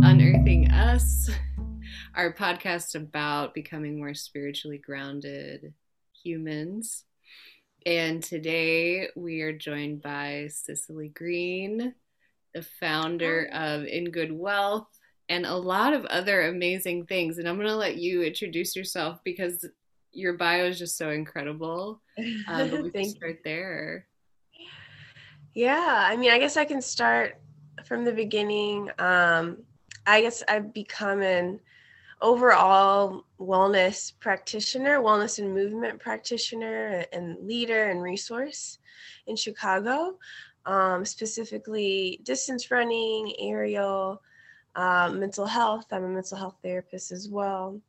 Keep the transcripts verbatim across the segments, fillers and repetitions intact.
Unearthing Us, our podcast about becoming more spiritually grounded humans. And today we are joined by Cicely Green, the founder of In Good Wealth and a lot of other amazing things. And I'm going to let you introduce yourself because your bio is just so incredible. Uh, but we can start there. Yeah, I mean, I guess I can start from the beginning. Um, I guess I've become an overall wellness practitioner, wellness and movement practitioner and leader and resource in Chicago, um, specifically distance running, aerial, uh, mental health. I'm a mental health therapist as well.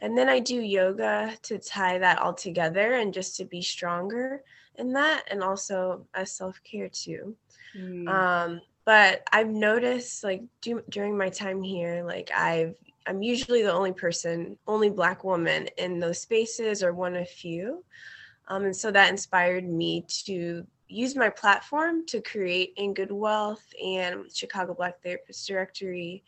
And then I do yoga to tie that all together and just to be stronger in that, and also as self-care too. Mm. Um, but I've noticed like do, during my time here, like I've, I'm usually the only person, only Black woman in those spaces or one of few. Um, and so that inspired me to use my platform to create In Good Wealth and Chicago Black Therapist Directory.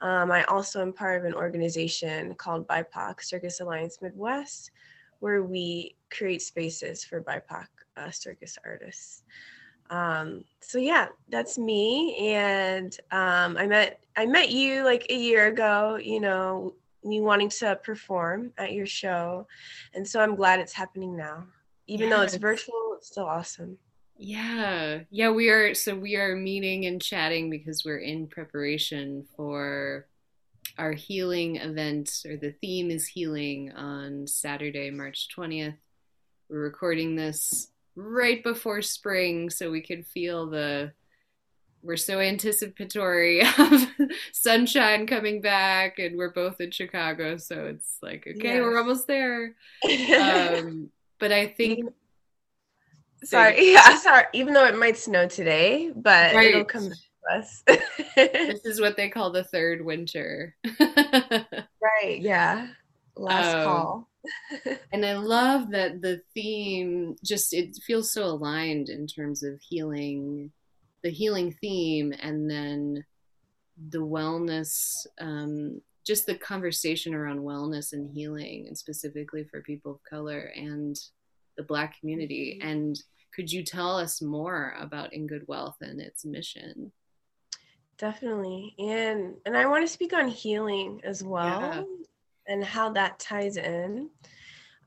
Um, I also am part of an organization called B I P O C Circus Alliance Midwest, where we create spaces for B I P O C uh, circus artists. Um, so yeah, that's me. And um, I met I met you like a year ago, you know, me wanting to perform at your show. And so I'm glad it's happening now. Even yes. though it's virtual, it's still awesome. Yeah. Yeah, we are. So we are meeting and chatting because we're in preparation for our healing event, or the theme is healing, on Saturday, March twentieth. We're recording this right before spring, so we could feel the, we're so anticipatory of sunshine coming back, and we're both in Chicago, so it's like, okay, yes. we're almost there. Um, but I think... Sorry, yeah, sorry. Even though it might snow today, but right. it'll come back to us. This is what they call the third winter. Right, yeah. Last um, call. And I love that the theme just, it feels so aligned in terms of healing, the healing theme, and then the wellness, um, just the conversation around wellness and healing, and specifically for people of color and the Black community. And could you tell us more about In Good Wealth and its mission? Definitely. And and I want to speak on healing as well, yeah. and how that ties in.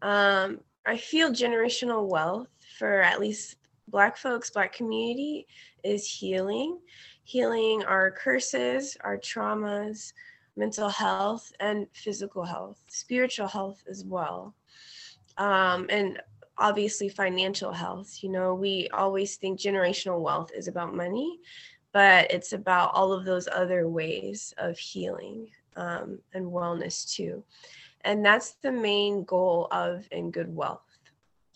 Um, I feel generational wealth for at least Black folks, Black community, is healing. Healing our curses, our traumas, mental health, and physical health, spiritual health as well. Um, and obviously financial health. You know, we always think generational wealth is about money, but it's about all of those other ways of healing um, and wellness too. And that's the main goal of In Good Wealth,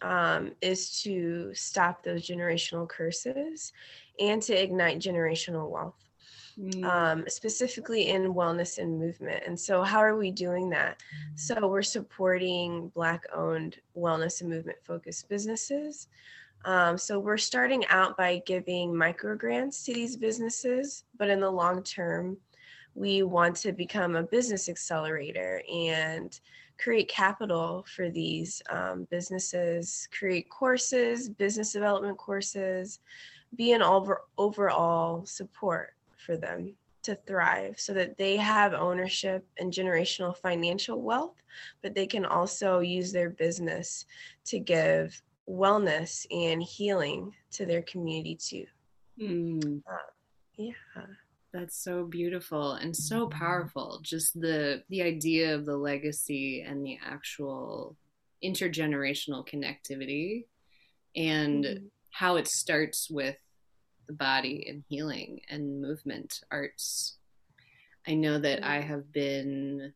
um, is to stop those generational curses and to ignite generational wealth, mm. um, specifically in wellness and movement. And so how are we doing that? So we're supporting Black-owned wellness and movement-focused businesses. Um, so we're starting out by giving micro grants to these businesses, but in the long term, we want to become a business accelerator and create capital for these um, businesses, create courses, business development courses, be an over, overall support for them to thrive so that they have ownership and generational financial wealth, but they can also use their business to give wellness and healing to their community too. Mm. Uh, yeah. That's so beautiful and so powerful. Just the the idea of the legacy and the actual intergenerational connectivity, and mm-hmm. how it starts with the body and healing and movement arts. I know that mm-hmm. I have been,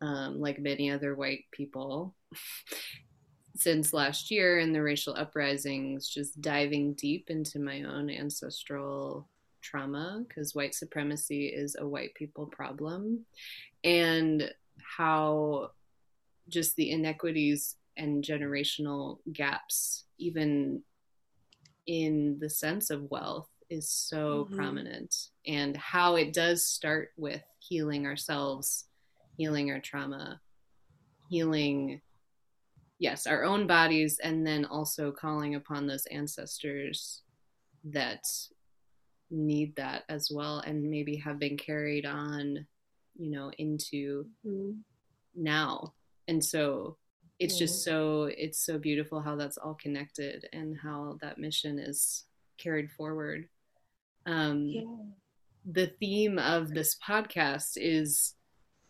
um, like many other white people, since last year in the racial uprisings, just diving deep into my own ancestral trauma, because white supremacy is a white people problem, and how just the inequities and generational gaps, even in the sense of wealth, is so mm-hmm. prominent, and how it does start with healing ourselves, healing our trauma, healing, yes, our own bodies, and then also calling upon those ancestors that need that as well, and maybe have been carried on, you know, into mm-hmm. now. And so it's yeah. just so, it's so beautiful how that's all connected and how that mission is carried forward. Um, yeah. The theme of this podcast is,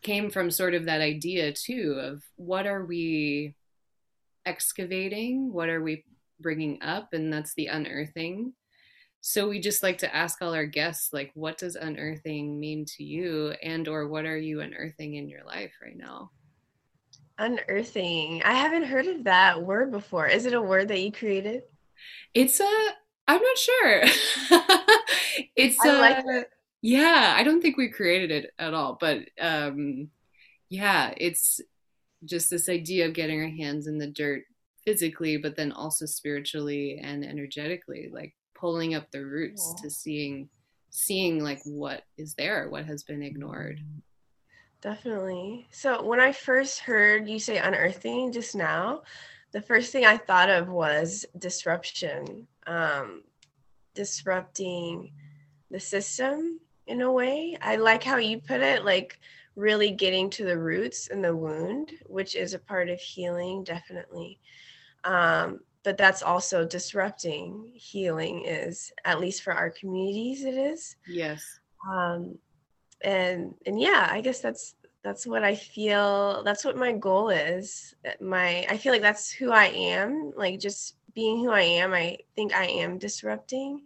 came from sort of that idea too of what are we excavating? What are we bringing up? And that's the unearthing. So we just like to ask all our guests, like, what does unearthing mean to you? And, or what are you unearthing in your life right now? Unearthing. I haven't heard of that word before. Is it a word that you created? It's a, I'm not sure. It's I a, like it. Yeah, I don't think we created it at all, but um, yeah, it's just this idea of getting our hands in the dirt physically, but then also spiritually and energetically, like pulling up the roots yeah. to seeing, seeing like what is there, what has been ignored. Definitely. So when I first heard you say unearthing just now, the first thing I thought of was disruption, um, disrupting the system. In a way, I like how you put it, like really getting to the roots and the wound, which is a part of healing, definitely. Um, but that's also disrupting. Healing is, at least for our communities, it is. Yes. Um, and and yeah, I guess that's that's what I feel. That's what my goal is. My I feel like that's who I am. Like just being who I am. I think I am disrupting,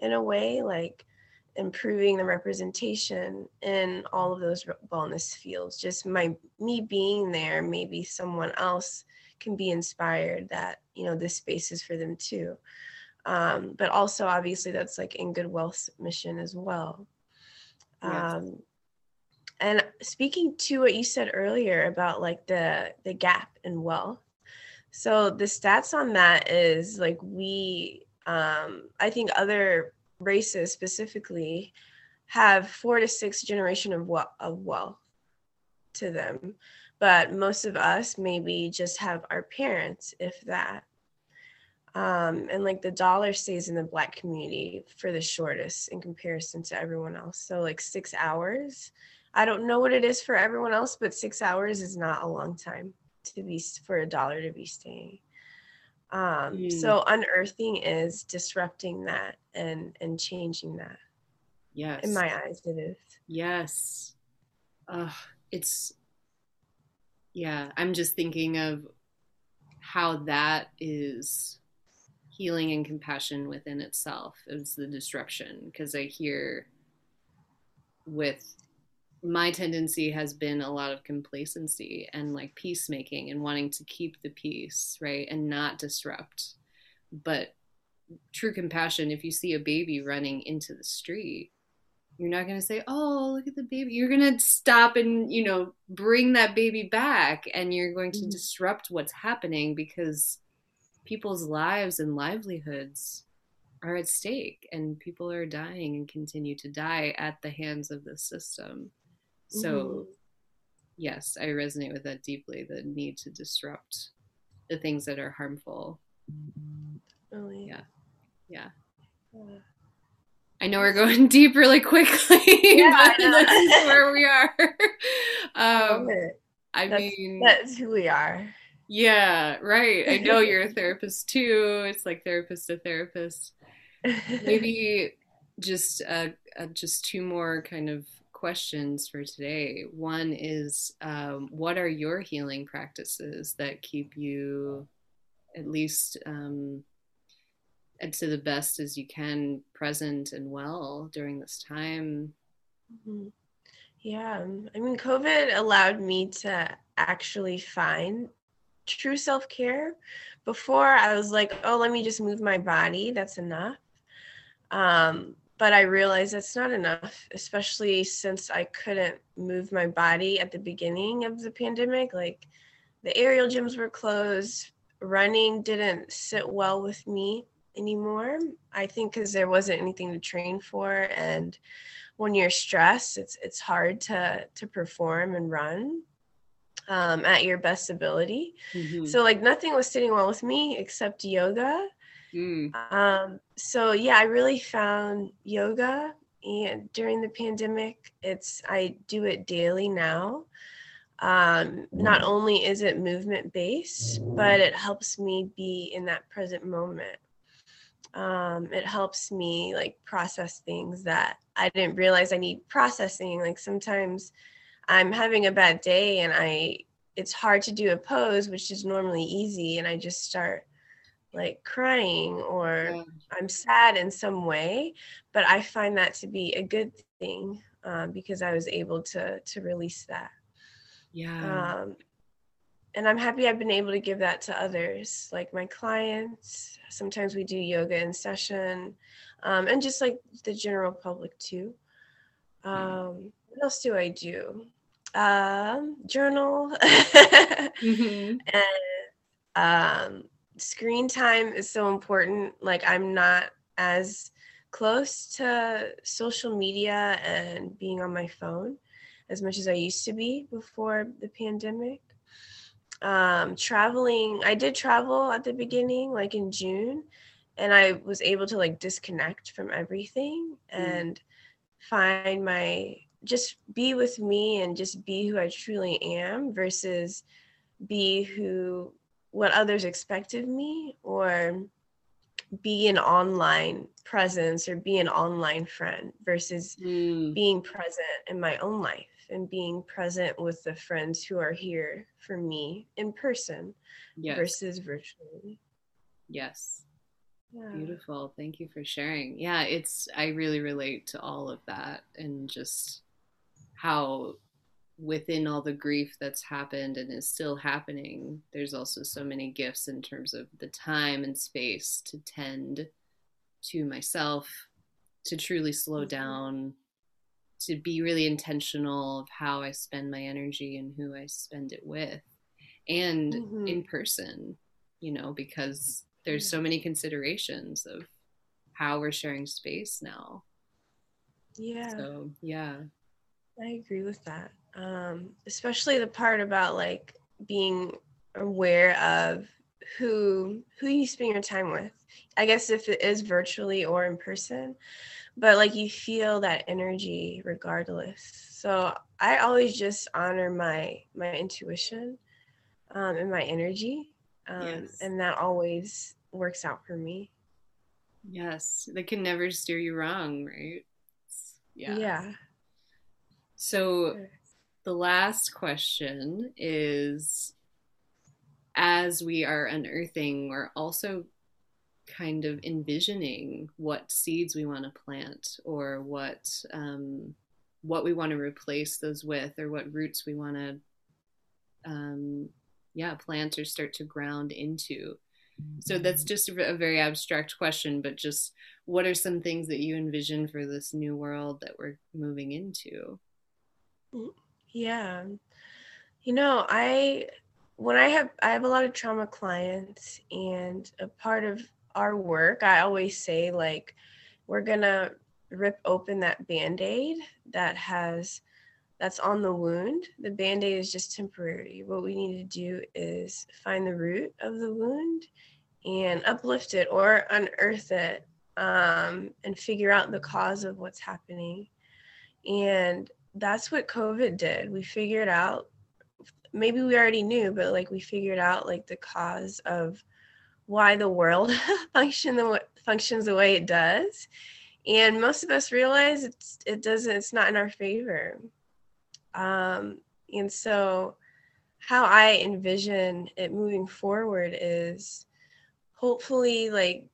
in a way, like improving the representation in all of those wellness fields. Just my me being there, maybe someone else can be inspired that, you know, this space is for them too. Um, but also obviously that's like In Good Wealth's mission as well. Um, yes. And speaking to what you said earlier about like the the gap in wealth. So the stats on that is like we, um, I think other races specifically have four to six generation of wealth, of wealth to them, but most of us maybe just have our parents, if that. Um, and like the dollar stays in the Black community for the shortest in comparison to everyone else. So like six hours. I don't know what it is for everyone else, but six hours is not a long time to be for a dollar to be staying. Um, mm. So unearthing is disrupting that and, and changing that. Yes. In my eyes, it is. Yes. Uh, it's, yeah, I'm just thinking of how that is healing and compassion within itself is the disruption. Because I hear with my tendency has been a lot of complacency and like peacemaking and wanting to keep the peace, right? And not disrupt. But true compassion, if you see a baby running into the street, you're not going to say, oh, look at the baby. You're going to stop and, you know, bring that baby back, and you're going to mm-hmm. disrupt what's happening, because people's lives and livelihoods are at stake, and people are dying and continue to die at the hands of the system. So, yes, I resonate with that deeply, the need to disrupt the things that are harmful. Oh, yeah. Yeah. yeah. I know we're going deep really quickly, yeah, but this is where we are. um, I, I that's, mean, that's who we are. Yeah, right. I know you're a therapist too. It's like therapist to therapist. Maybe just uh, uh, just two more kind of questions for today. One is, um, what are your healing practices that keep you at least um, to the best as you can, present and well during this time? Mm-hmm. Yeah, I mean, COVID allowed me to actually find true self-care. Before I was like, oh, let me just move my body. That's enough. Um, But I realized that's not enough, especially since I couldn't move my body at the beginning of the pandemic. Like the aerial gyms were closed, running didn't sit well with me anymore, I think, because there wasn't anything to train for. And when you're stressed, it's it's hard to to perform and run um, at your best ability. Mm-hmm. So like nothing was sitting well with me except yoga. Mm. Um, so yeah, I really found yoga. And during the pandemic, it's I do it daily now. Um, not only is it movement based, but it helps me be in that present moment. Um, it helps me like process things that I didn't realize I need processing. Like sometimes I'm having a bad day and I, it's hard to do a pose, which is normally easy. And I just start like crying or yeah. I'm sad in some way, but I find that to be a good thing, um, because I was able to, to release that. Yeah. Um, and I'm happy I've been able to give that to others, like my clients. Sometimes we do yoga in session, um, and just like the general public too. Um, what else do I do? Um, journal. mm-hmm. And um, screen time is so important. Like I'm not as close to social media and being on my phone as much as I used to be before the pandemic. Um, traveling, I did travel at the beginning, like in June, and I was able to like disconnect from everything mm. and find my, just be with me and just be who I truly am versus be who, what others expect of me, or be an online presence or be an online friend versus mm. being present in my own life and being present with the friends who are here for me in person yes. versus virtually. Yes. Yeah. Beautiful. Thank you for sharing. Yeah, it's, I really relate to all of that, and just how within all the grief that's happened and is still happening, there's also so many gifts in terms of the time and space to tend to myself, to truly slow down, to be really intentional of how I spend my energy and who I spend it with, and mm-hmm. in person, you know, because there's so many considerations of how we're sharing space now. Yeah. So, yeah. I agree with that. Um, especially the part about like being aware of who, who you spend your time with. I guess if it is virtually or in person, but like you feel that energy regardless. So I always just honor my, my intuition, um, and my energy. Um, yes. And that always works out for me. Yes. They can never steer you wrong, right? Yeah. Yeah. So sure. The last question is, as we are unearthing, we're also kind of envisioning what seeds we want to plant, or what um, what we want to replace those with, or what roots we want to um, yeah, plant or start to ground into. So that's just a very abstract question, but just what are some things that you envision for this new world that we're moving into? Yeah. You know, I, when I have, I have a lot of trauma clients, and a part of our work, I always say, like, we're gonna rip open that Band-Aid that has, that's on the wound. The Band-Aid is just temporary. What we need to do is find the root of the wound and uplift it or unearth it, um, and figure out the cause of what's happening. And that's what COVID did. We figured out, maybe we already knew, but like we figured out like the cause of why the world function the, functions the way it does. And most of us realize it's, it doesn't, it's not in our favor. Um, and so how I envision it moving forward is hopefully like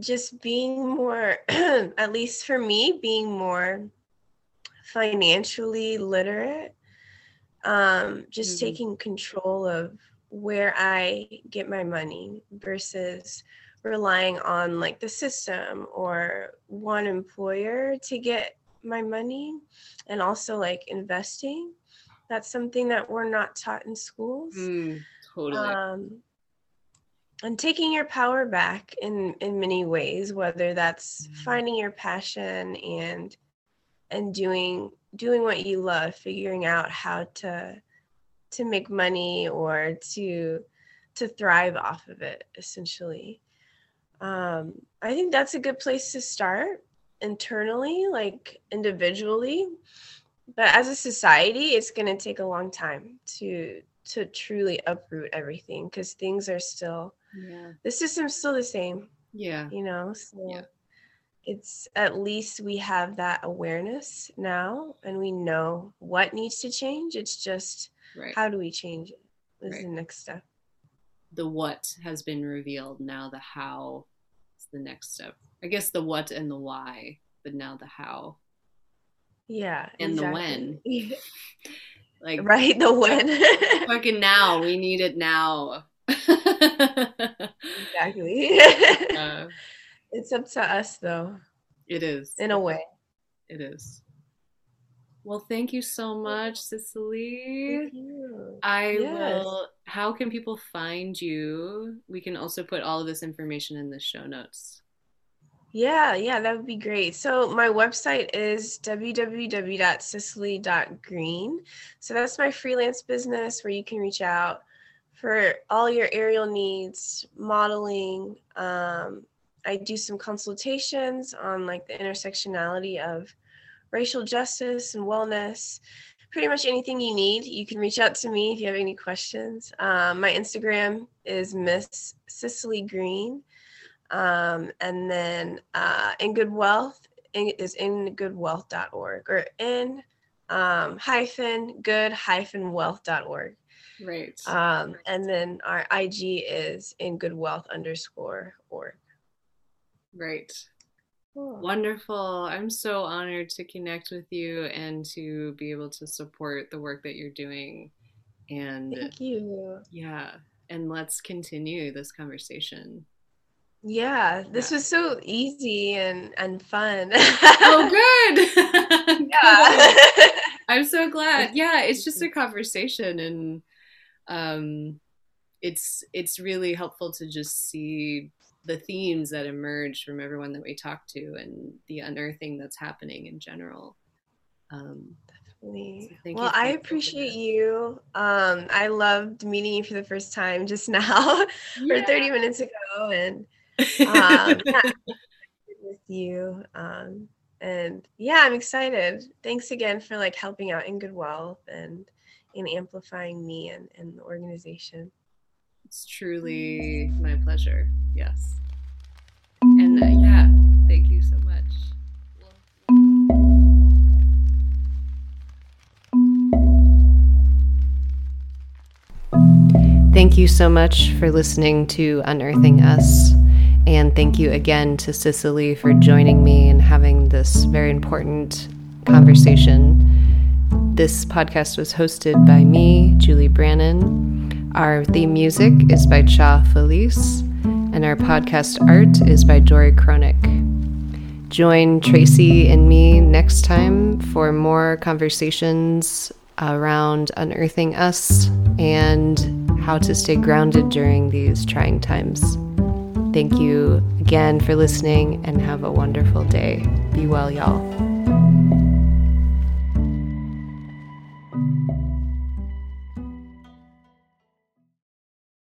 just being more, at least for me, being more financially literate, um, just mm-hmm. taking control of where I get my money versus relying on like the system or one employer to get my money, and also like investing. That's something that we're not taught in schools. Mm, totally. Um, and taking your power back in, in many ways, whether that's finding your passion and and doing doing what you love, figuring out how to to make money or to to thrive off of it, essentially. Um, I think that's a good place to start internally, like individually. But as a society, it's going to take a long time to to truly uproot everything, because things are still, yeah. the system's still the same. Yeah. You know, so yeah. It's at least we have that awareness now, and we know what needs to change. It's just, right. how do we change it is right. the next step. The what has been revealed, now the how is the next step. I guess the what and the why, but now the how. Yeah. And exactly. the when. Like, right, the when. Fucking now. We need it now. Exactly. Uh, it's up to us, though. It is. In a way. It is. Well, thank you so much, Cicely. Thank you. I yes. will. How can people find you? We can also put all of this information in the show notes. Yeah, yeah, that would be great. So my website is w w w dot cicely dot green. So that's my freelance business where you can reach out for all your aerial needs, modeling. Um, I do some consultations on like the intersectionality of racial justice and wellness, pretty much anything you need. You can reach out to me if you have any questions. Um, my Instagram is Miss Cicely Green. Um, and then uh, In Good Wealth in, is in good wealth dot org or in um, hyphen good hyphen wealth dot org. Right. Um, right. And then our I G is in good wealth underscore org. Right. Cool. Wonderful. I'm so honored to connect with you and to be able to support the work that you're doing. And thank you. Yeah. And let's continue this conversation. Yeah, this yeah. was so easy and, and fun. Oh, good. Yeah. I'm so glad. Yeah, it's just a conversation, and um, it's it's really helpful to just see the themes that emerge from everyone that we talk to and the unearthing that's happening in general. Um, Definitely. So well, I appreciate you. Um, I loved meeting you for the first time just now, yeah. or thirty minutes ago, and um, yeah, with you. Um, and yeah, I'm excited. Thanks again for like helping out In Good Wealth and and amplifying me and, and the organization. It's truly my pleasure. Yes. And uh, yeah, thank you so much. Thank you so much for listening to Unearthing Us. And thank you again to Cicely for joining me and having this very important conversation. This podcast was hosted by me, Julie Brannon. Our theme music is by Cha Felice, and our podcast art is by Dori Kronick. Join Tracy and me next time for more conversations around unearthing us and how to stay grounded during these trying times. Thank you again for listening, and have a wonderful day. Be well, y'all.